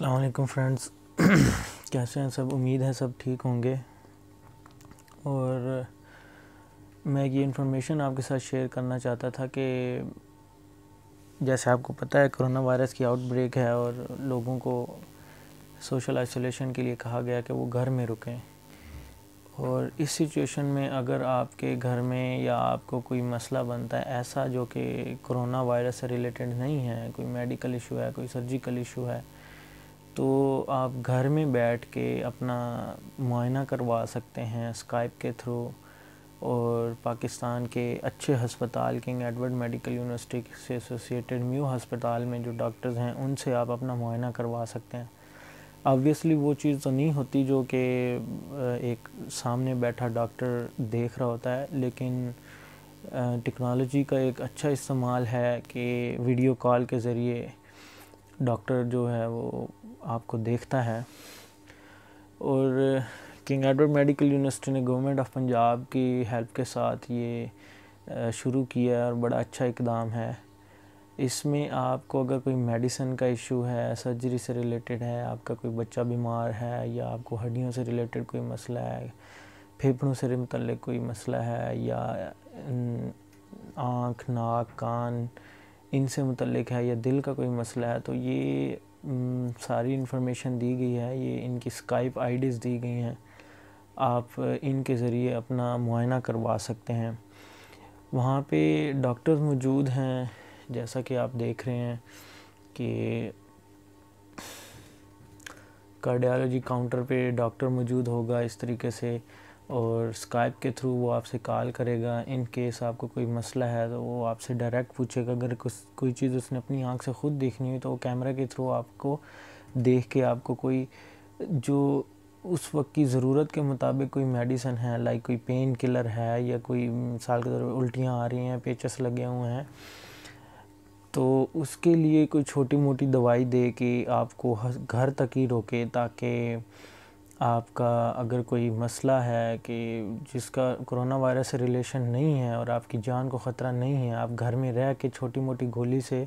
السلام علیکم فرینڈز، کیسے ہیں سب؟ امید ہے سب ٹھیک ہوں گے۔ اور میں یہ انفارمیشن آپ کے ساتھ شیئر کرنا چاہتا تھا کہ جیسے آپ کو پتہ ہے کرونا وائرس کی آؤٹ بریک ہے اور لوگوں کو سوشل آئسولیشن کے لیے کہا گیا کہ وہ گھر میں رکیں، اور اس سچویشن میں اگر آپ کے گھر میں یا آپ کو کوئی مسئلہ بنتا ہے ایسا جو کہ کرونا وائرس سے ریلیٹڈ نہیں ہے، کوئی میڈیکل ایشو ہے، کوئی سرجیکل ایشو ہے، تو آپ گھر میں بیٹھ کے اپنا معائنہ کروا سکتے ہیں اسکائپ کے تھرو، اور پاکستان کے اچھے ہسپتال کنگ ایڈورڈ میڈیکل یونیورسٹی سے ایسوسیٹڈ میو ہسپتال میں جو ڈاکٹرز ہیں ان سے آپ اپنا معائنہ کروا سکتے ہیں۔ آبویسلی وہ چیز تو نہیں ہوتی جو کہ ایک سامنے بیٹھا ڈاکٹر دیکھ رہا ہوتا ہے، لیکن ٹیکنالوجی کا ایک اچھا استعمال ہے کہ ویڈیو کال کے ذریعے ڈاکٹر جو ہے وہ آپ کو دیکھتا ہے۔ اور کنگ ایڈورڈ میڈیکل یونیورسٹی نے گورنمنٹ آف پنجاب کی ہیلپ کے ساتھ یہ شروع کیا ہے اور بڑا اچھا اقدام ہے۔ اس میں آپ کو اگر کوئی میڈیسن کا ایشو ہے، سرجری سے ریلیٹڈ ہے، آپ کا کوئی بچہ بیمار ہے، یا آپ کو ہڈیوں سے ریلیٹڈ کوئی مسئلہ ہے، پھیپھڑوں سے متعلق کوئی مسئلہ ہے، یا آنکھ، ناک، کان ان سے متعلق ہے، یا دل کا کوئی مسئلہ ہے، تو یہ ساری انفارمیشن دی گئی ہے، یہ ان کی اسکائپ آئی ڈیز دی گئی ہیں، آپ ان کے ذریعے اپنا معائنہ کروا سکتے ہیں۔ وہاں پہ ڈاکٹرز موجود ہیں، جیسا کہ آپ دیکھ رہے ہیں کہ کارڈیالوجی کاؤنٹر پہ ڈاکٹر موجود ہوگا اس طریقے سے، اور اسکائپ کے تھرو وہ آپ سے کال کرے گا۔ ان کیس آپ کو کوئی مسئلہ ہے تو وہ آپ سے ڈائریکٹ پوچھے گا، اگر کوئی چیز اس نے اپنی آنکھ سے خود دیکھنی ہوئی تو وہ کیمرہ کے تھرو آپ کو دیکھ کے آپ کو کوئی جو اس وقت کی ضرورت کے مطابق کوئی میڈیسن ہے، لائک کوئی پین کلر ہے، یا کوئی مثال کے طور پر الٹیاں آ رہی ہیں، پیچس لگے ہوئے ہیں، تو اس کے لیے کوئی چھوٹی موٹی دوائی دے کے آپ کو گھر تک ہی روکے، تاکہ آپ کا اگر کوئی مسئلہ ہے کہ جس کا کرونا وائرس سے ریلیشن نہیں ہے اور آپ کی جان کو خطرہ نہیں ہے، آپ گھر میں رہ کے چھوٹی موٹی گولی سے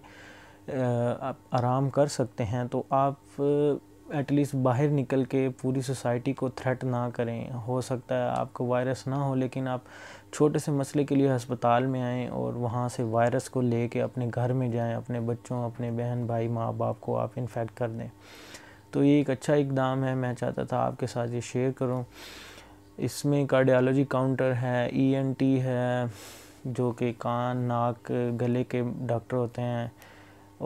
آپ آرام کر سکتے ہیں، تو آپ ایٹ لیسٹ باہر نکل کے پوری سوسائٹی کو تھریٹ نہ کریں۔ ہو سکتا ہے آپ کو وائرس نہ ہو، لیکن آپ چھوٹے سے مسئلے کے لیے ہسپتال میں آئیں اور وہاں سے وائرس کو لے کے اپنے گھر میں جائیں، اپنے بچوں، اپنے بہن بھائی، ماں باپ کو آپ انفیکٹ کر دیں۔ تو یہ ایک اچھا اقدام ہے، میں چاہتا تھا آپ کے ساتھ یہ شیئر کروں۔ اس میں کارڈیالوجی کاؤنٹر ہے، ای این ٹی ہے جو کہ کان، ناک، گلے کے ڈاکٹر ہوتے ہیں،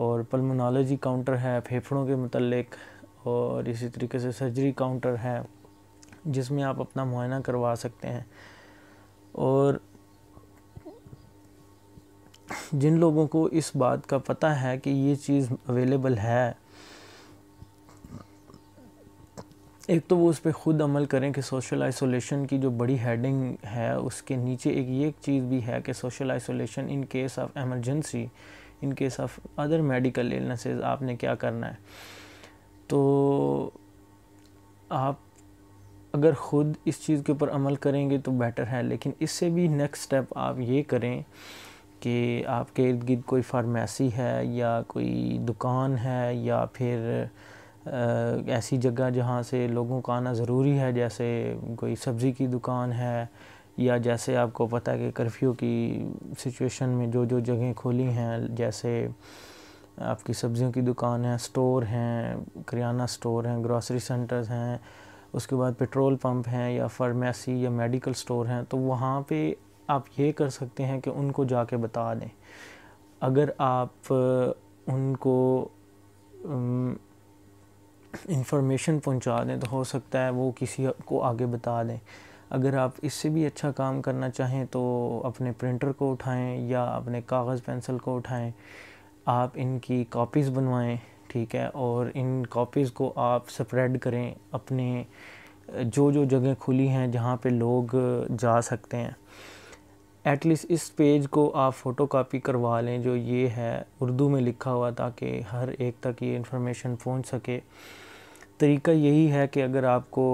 اور پلمونالوجی کاؤنٹر ہے پھیپھڑوں کے متعلق، اور اسی طریقے سے سرجری کاؤنٹر ہے جس میں آپ اپنا معائنہ کروا سکتے ہیں۔ اور جن لوگوں کو اس بات کا پتہ ہے کہ یہ چیز اویلیبل ہے، ایک تو وہ اس پہ خود عمل کریں کہ سوشل آئسولیشن کی جو بڑی ہیڈنگ ہے اس کے نیچے ایک چیز بھی ہے کہ social isolation in case of emergency, in case of other medical illnesses آپ نے کیا کرنا ہے۔ تو آپ اگر خود اس چیز کے اوپر عمل کریں گے تو بیٹر ہے، لیکن اس سے بھی نیکسٹ سٹیپ آپ یہ کریں کہ آپ کے ارد گرد کوئی فارمیسی ہے، یا کوئی دکان ہے، یا پھر ایسی جگہ جہاں سے لوگوں کا آنا ضروری ہے، جیسے کوئی سبزی کی دکان ہے، یا جیسے آپ کو پتہ ہے کہ کرفیو کی سچویشن میں جو جو جگہیں کھولی ہیں، جیسے آپ کی سبزیوں کی دکان ہے، سٹور ہیں، کریانہ سٹور ہیں، گروسری سینٹرز ہیں، اس کے بعد پیٹرول پمپ ہیں، یا فارمیسی یا میڈیکل سٹور ہیں، تو وہاں پہ آپ یہ کر سکتے ہیں کہ ان کو جا کے بتا دیں۔ اگر آپ ان کو انفارمیشن پہنچا دیں تو ہو سکتا ہے وہ کسی کو آگے بتا دیں۔ اگر آپ اس سے بھی اچھا کام کرنا چاہیں تو اپنے پرنٹر کو اٹھائیں، یا اپنے کاغذ پینسل کو اٹھائیں، آپ ان کی کاپیز بنوائیں، ٹھیک ہے، اور ان کاپیز کو آپ سپریڈ کریں اپنے جو جو جگہیں کھلی ہیں جہاں پہ لوگ جا سکتے ہیں۔ ایٹ لیسٹ اس پیج کو آپ فوٹو کاپی کروا لیں جو یہ ہے اردو میں لکھا ہوا، تاکہ ہر ایک تک یہ انفارمیشن پہنچ سکے۔ طریقہ یہی ہے کہ اگر آپ کو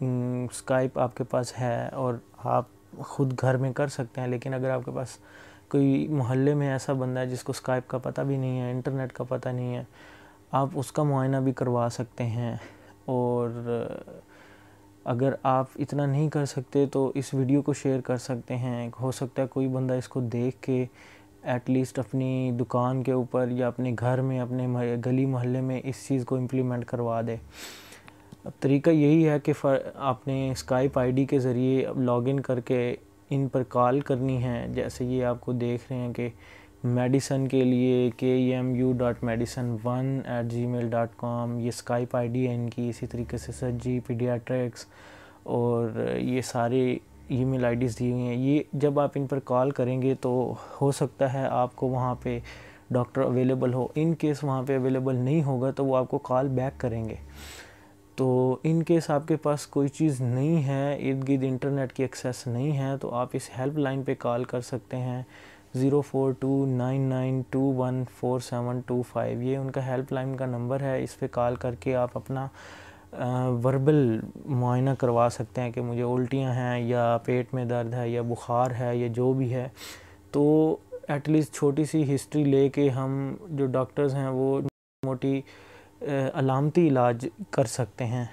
اسکائپ آپ کے پاس ہے اور آپ خود گھر میں کر سکتے ہیں، لیکن اگر آپ کے پاس کوئی محلے میں ایسا بندہ ہے جس کو اسکائپ کا پتہ بھی نہیں ہے، انٹرنیٹ کا پتہ نہیں ہے، آپ اس کا معائنہ بھی کروا سکتے ہیں. اور اگر آپ اتنا نہیں کر سکتے تو اس ویڈیو کو شیئر کر سکتے ہیں. ہو سکتا ہے کوئی بندہ اس کو دیکھ کے ایٹ لیسٹ اپنی دکان کے اوپر یا اپنے گھر میں اپنے گلی محلے میں اس چیز کو امپلیمنٹ کروا دے. طریقہ یہی ہے کہ آپ نے اسکائپ آئی ڈی کے ذریعے لاگ ان کر کے ان پر کال کرنی ہے. جیسے یہ آپ کو دیکھ رہے ہیں کہ میڈیسن کے لیے KEMU.medicine1@gmail.com یہ اسکائپ آئی ڈی ہے ان کی. اسی طریقے سے سر جی پیڈیاٹرکس اور یہ سارے ای میل آئی ڈیز دی ہوئی ہیں. یہ جب آپ ان پر کال کریں گے تو ہو سکتا ہے آپ کو وہاں پہ ڈاکٹر اویلیبل ہو. ان کیس وہاں پہ اویلیبل نہیں ہوگا تو وہ آپ کو کال بیک کریں گے. تو ان کیس آپ کے پاس کوئی چیز نہیں ہے, ارد گرد انٹرنیٹ کی ایکسیس نہیں ہے, تو آپ اس ہیلپ لائن پہ کال کر سکتے ہیں 0429921472 5. یہ ان کا ہیلپ لائن کا نمبر ہے. اس پہ کال کر کے آپ اپنا وربل معائنہ کروا سکتے ہیں کہ مجھے الٹیاں ہیں یا پیٹ میں درد ہے یا بخار ہے یا جو بھی ہے. تو ایٹ لیسٹ چھوٹی سی ہسٹری لے کے ہم جو ڈاکٹرز ہیں وہ موٹی علامتی علاج کر سکتے ہیں.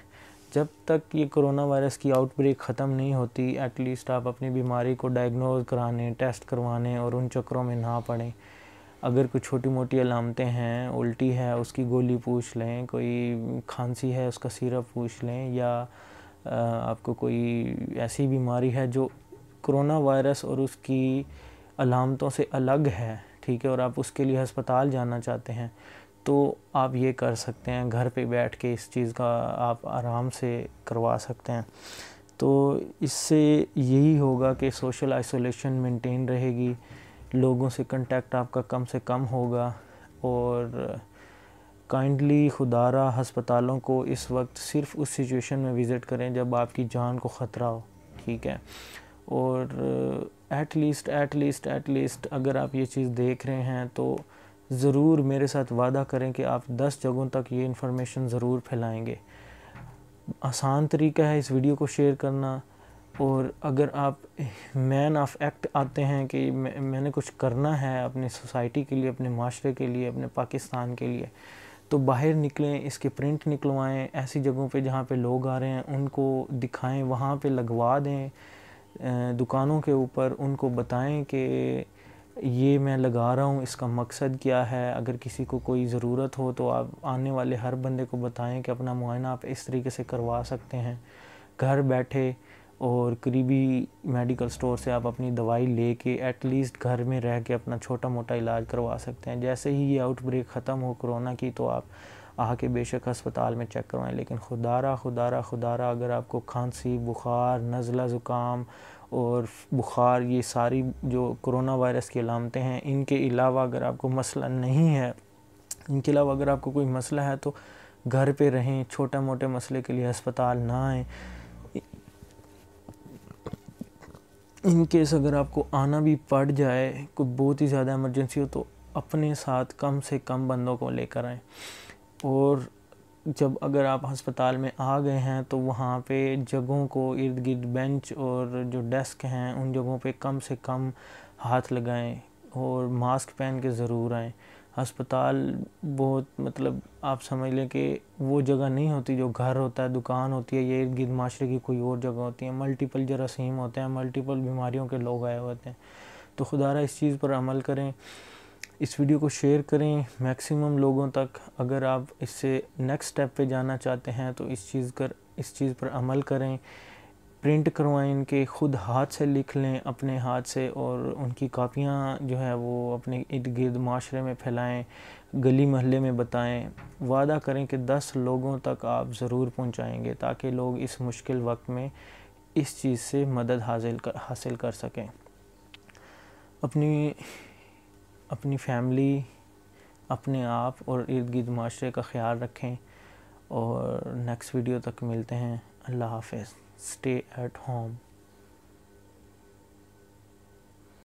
جب تک یہ کرونا وائرس کی آؤٹ بریک ختم نہیں ہوتی ایٹ لیسٹ آپ اپنی بیماری کو ڈائیگنوز کرانے, ٹیسٹ کروانے اور ان چکروں میں نہ پڑیں. اگر کوئی چھوٹی موٹی علامتیں ہیں, الٹی ہے اس کی گولی پوچھ لیں, کوئی کھانسی ہے اس کا سیرپ پوچھ لیں, یا آپ کو کوئی ایسی بیماری ہے جو کرونا وائرس اور اس کی علامتوں سے الگ ہے, ٹھیک ہے, اور آپ اس کے لیے ہسپتال جانا چاہتے ہیں, تو آپ یہ کر سکتے ہیں. گھر پہ بیٹھ کے اس چیز کا آپ آرام سے کروا سکتے ہیں. تو اس سے یہی ہوگا کہ سوشل آئسولیشن مینٹین رہے گی, لوگوں سے کنٹیکٹ آپ کا کم سے کم ہوگا. اور کائنڈلی خدا را ہسپتالوں کو اس وقت صرف اس سچویشن میں وزٹ کریں جب آپ کی جان کو خطرہ ہو, ٹھیک ہے. اور ایٹ لیسٹ اگر آپ یہ چیز دیکھ رہے ہیں تو ضرور میرے ساتھ وعدہ کریں کہ آپ 10 جگہوں تک یہ انفارمیشن ضرور پھیلائیں گے. آسان طریقہ ہے اس ویڈیو کو شیئر کرنا. اور اگر آپ مین آف ایکٹ آتے ہیں کہ میں نے کچھ کرنا ہے اپنے سوسائٹی کے لیے, اپنے معاشرے کے لیے, اپنے پاکستان کے لیے, تو باہر نکلیں, اس کے پرنٹ نکلوائیں, ایسی جگہوں پہ جہاں پہ لوگ آ رہے ہیں ان کو دکھائیں, وہاں پہ لگوا دیں دکانوں کے اوپر, ان کو بتائیں کہ یہ میں لگا رہا ہوں, اس کا مقصد کیا ہے. اگر کسی کو کوئی ضرورت ہو تو آپ آنے والے ہر بندے کو بتائیں کہ اپنا معائنہ آپ اس طریقے سے کروا سکتے ہیں گھر بیٹھے. اور قریبی میڈیکل سٹور سے آپ اپنی دوائی لے کے ایٹ لیسٹ گھر میں رہ کے اپنا چھوٹا موٹا علاج کروا سکتے ہیں. جیسے ہی یہ آؤٹ بریک ختم ہو کرونا کی تو آپ آ کے بے شک ہسپتال میں چیک کروائیں. لیکن خدا را اگر آپ کو کھانسی, بخار, نزلہ زکام اور بخار, یہ ساری جو کرونا وائرس کی علامتیں ہیں, ان کے علاوہ اگر آپ کو مسئلہ نہیں ہے, ان کے علاوہ اگر آپ کو کوئی مسئلہ ہے تو گھر پہ رہیں. چھوٹے موٹے مسئلے کے لیے ہسپتال نہ آئیں. ان کیس اگر آپ کو آنا بھی پڑ جائے, کوئی بہت ہی زیادہ ایمرجنسی ہو, تو اپنے ساتھ کم سے کم بندوں کو لے کر آئیں. اور جب اگر آپ ہسپتال میں آ گئے ہیں تو وہاں پہ جگہوں کو ارد گرد بینچ اور جو ڈیسک ہیں ان جگہوں پہ کم سے کم ہاتھ لگائیں اور ماسک پہن کے ضرور آئیں. ہسپتال بہت آپ سمجھ لیں کہ وہ جگہ نہیں ہوتی جو گھر ہوتا ہے, دکان ہوتی ہے, یہ ارد گرد معاشرے کی کوئی اور جگہ ہوتی ہے. ملٹیپل جراثیم ہوتے ہیں, ملٹیپل بیماریوں کے لوگ آئے ہوتے ہیں. تو خدا را اس چیز پر عمل کریں, اس ویڈیو کو شیئر کریں میکسیمم لوگوں تک. اگر آپ اس سے نیکسٹ سٹیپ پہ جانا چاہتے ہیں تو اس چیز پر عمل کریں, پرنٹ کروائیں, ان کے خود ہاتھ سے لکھ لیں اپنے ہاتھ سے, اور ان کی کاپیاں جو ہے وہ اپنے ارد گرد معاشرے میں پھیلائیں, گلی محلے میں بتائیں. وعدہ کریں کہ 10 لوگوں تک آپ ضرور پہنچائیں گے تاکہ لوگ اس مشکل وقت میں اس چیز سے مدد حاصل کر سکیں. اپنی فیملی, اپنے آپ اور ارد گرد معاشرے کا خیال رکھیں. اور نیکسٹ ویڈیو تک ملتے ہیں. اللہ حافظ. Stay at home.